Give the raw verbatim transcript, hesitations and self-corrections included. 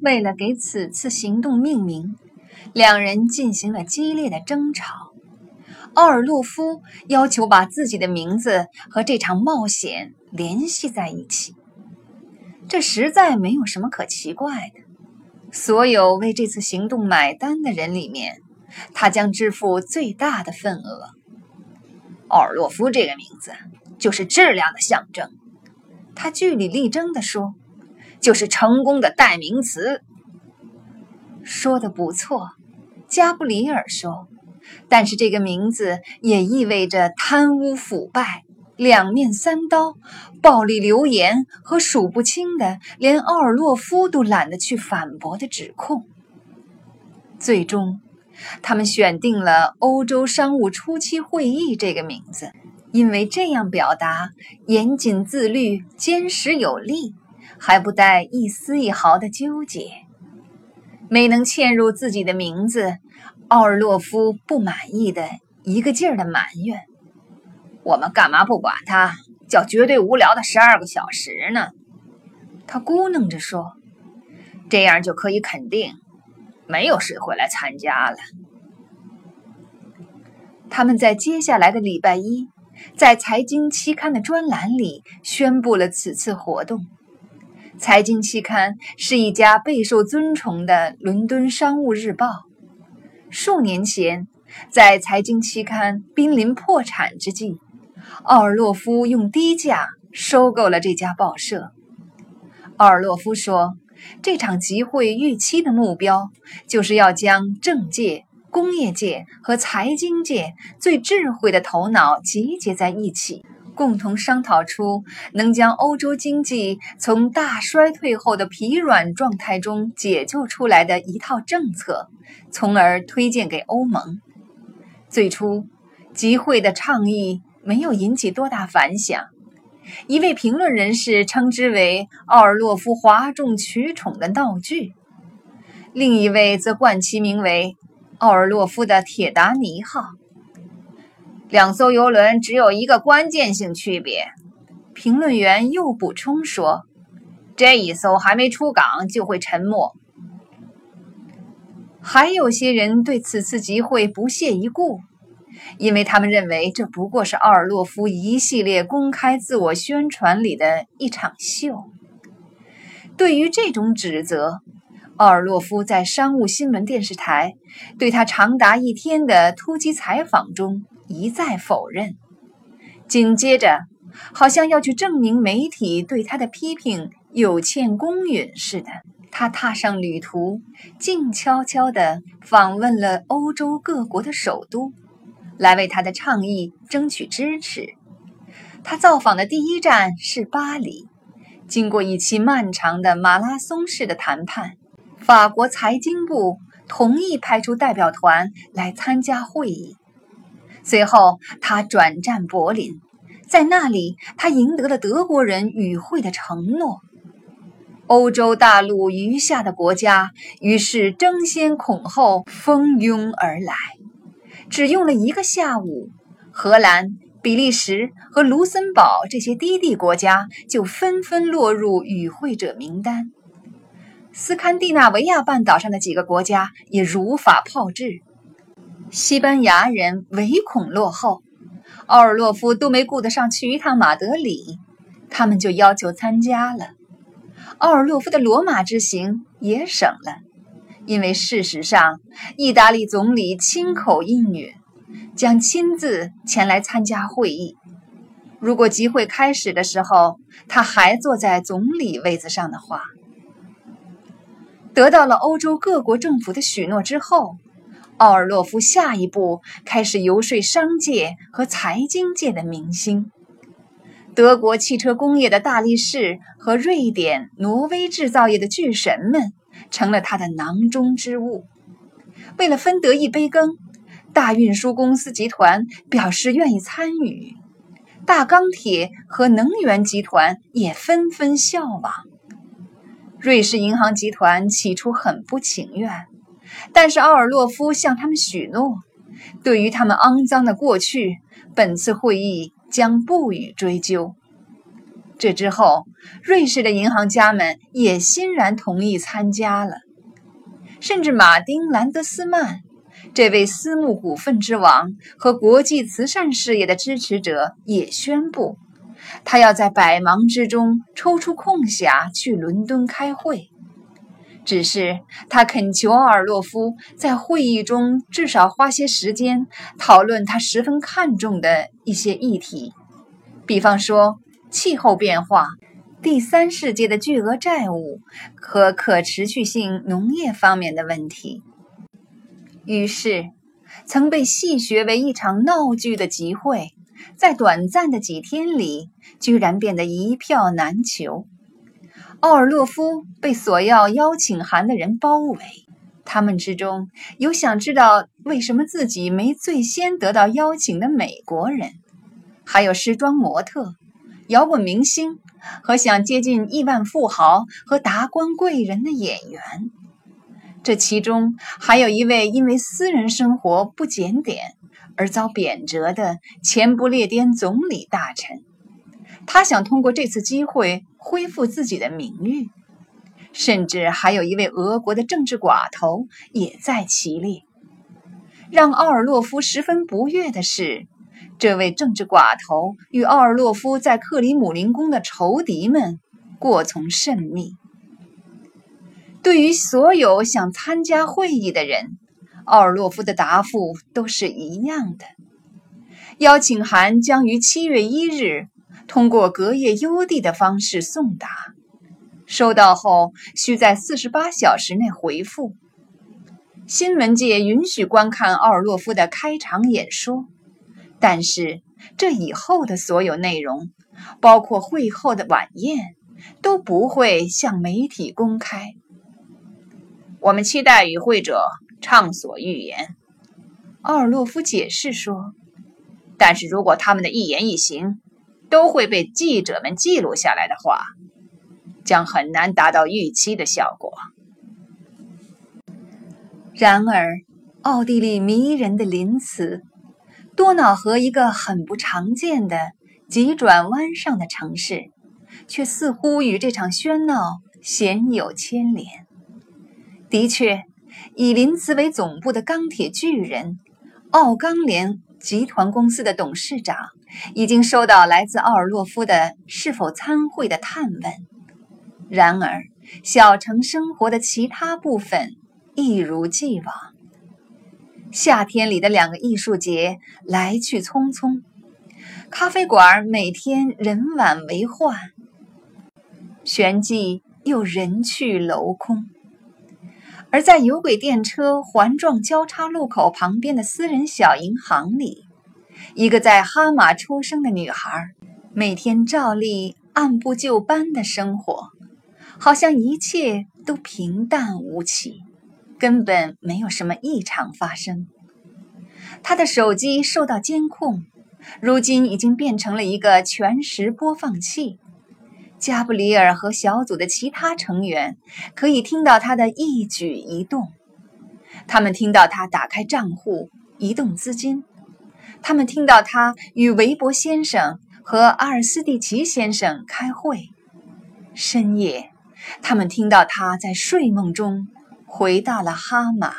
为了给此次行动命名，两人进行了激烈的争吵。奥尔洛夫要求把自己的名字和这场冒险联系在一起，这实在没有什么可奇怪的。所有为这次行动买单的人里面，他将支付最大的份额。奥尔洛夫这个名字就是质量的象征，他据理力争地说，就是成功的代名词。说得不错，加布里尔说，但是这个名字也意味着贪污腐败、两面三刀、暴力流言和数不清的连奥尔洛夫都懒得去反驳的指控。最终，他们选定了欧洲商务初期会议这个名字，因为这样表达严谨自律、坚实有力，还不带一丝一毫的纠结。没能嵌入自己的名字，奥尔洛夫不满意的一个劲儿的埋怨，我们干嘛不管它叫绝对无聊的十二个小时呢？他咕囔着说，这样就可以肯定没有谁会来参加了。他们在接下来的礼拜一在财经期刊的专栏里宣布了此次活动。财经期刊是一家备受尊崇的伦敦商务日报。数年前，在财经期刊濒临破产之际，奥尔洛夫用低价收购了这家报社。奥尔洛夫说，这场集会预期的目标就是要将政界、工业界和财经界最智慧的头脑集结在一起，共同商讨出能将欧洲经济从大衰退后的疲软状态中解救出来的一套政策，从而推荐给欧盟。最初，集会的倡议没有引起多大反响，一位评论人士称之为奥尔洛夫哗众取宠的闹剧，另一位则冠其名为奥尔洛夫的铁达尼号。两艘邮轮只有一个关键性区别，评论员又补充说，这一艘还没出港就会沉没。还有些人对此次集会不屑一顾，因为他们认为这不过是奥尔洛夫一系列公开自我宣传里的一场秀。对于这种指责，奥尔洛夫在商务新闻电视台对他长达一天的突击采访中一再否认，紧接着好像要去证明媒体对他的批评有欠公允似的，他踏上旅途，静悄悄地访问了欧洲各国的首都，来为他的倡议争取支持。他造访的第一站是巴黎，经过一期漫长的马拉松式的谈判，法国财经部同意派出代表团来参加会议。随后他转战柏林，在那里他赢得了德国人与会的承诺。欧洲大陆余下的国家于是争先恐后蜂拥而来。只用了一个下午，荷兰、比利时和卢森堡这些低地国家就纷纷落入与会者名单。斯堪的纳维亚半岛上的几个国家也如法炮制。西班牙人唯恐落后，奥尔洛夫都没顾得上去一趟马德里，他们就要求参加了。奥尔洛夫的罗马之行也省了，因为事实上，意大利总理亲口应允，将亲自前来参加会议。如果集会开始的时候，他还坐在总理位子上的话。得到了欧洲各国政府的许诺之后，奥尔洛夫下一步开始游说商界和财经界的明星。德国汽车工业的大力士和瑞典、挪威制造业的巨神们成了他的囊中之物。为了分得一杯羹，大运输公司集团表示愿意参与，大钢铁和能源集团也纷纷效往。瑞士银行集团起初很不情愿，但是奥尔洛夫向他们许诺，对于他们肮脏的过去，本次会议将不予追究。这之后，瑞士的银行家们也欣然同意参加了，甚至马丁·兰德斯曼这位私募股份之王和国际慈善事业的支持者也宣布，他要在百忙之中抽出空暇去伦敦开会。只是他恳求奥尔洛夫在会议中至少花些时间讨论他十分看重的一些议题，比方说气候变化、第三世界的巨额债务和可持续性农业方面的问题。于是，曾被戏谑为一场闹剧的集会，在短暂的几天里，居然变得一票难求。奥尔洛夫被索要邀请函的人包围，他们之中有想知道为什么自己没最先得到邀请的美国人，还有时装模特、摇滚明星和想接近亿万富豪和达官贵人的演员。这其中还有一位因为私人生活不检点而遭贬谪的前不列颠总理大臣，他想通过这次机会恢复自己的名誉，甚至还有一位俄国的政治寡头也在其列。让奥尔洛夫十分不悦的是，这位政治寡头与奥尔洛夫在克里姆林宫的仇敌们过从甚密。对于所有想参加会议的人，奥尔洛夫的答复都是一样的。邀请函将于七月一日通过隔夜邮递的方式送达，收到后需在四十八小时内回复。新闻界允许观看奥尔洛夫的开场演说，但是这以后的所有内容，包括会后的晚宴，都不会向媒体公开。我们期待与会者畅所欲言，奥尔洛夫解释说，但是如果他们的一言一行都会被记者们记录下来的话，将很难达到预期的效果。然而，奥地利迷人的林茨，多瑙河一个很不常见的急转弯上的城市，却似乎与这场喧闹鲜有牵连。的确，以林茨为总部的钢铁巨人奥钢联集团公司的董事长已经收到来自奥尔洛夫的是否参会的探问。然而，小城生活的其他部分一如既往。夏天里的两个艺术节来去匆匆，咖啡馆每天人满为患，旋即又人去楼空。而在有轨电车环状交叉路口旁边的私人小银行里，一个在哈马出生的女孩每天照例按部就班的生活，好像一切都平淡无奇，根本没有什么异常发生。他的手机受到监控，如今已经变成了一个全时播放器。加布里尔和小组的其他成员可以听到他的一举一动，他们听到他打开账户、移动资金，他们听到他与韦伯先生和阿尔斯蒂奇先生开会。深夜，他们听到他在睡梦中回到了哈马。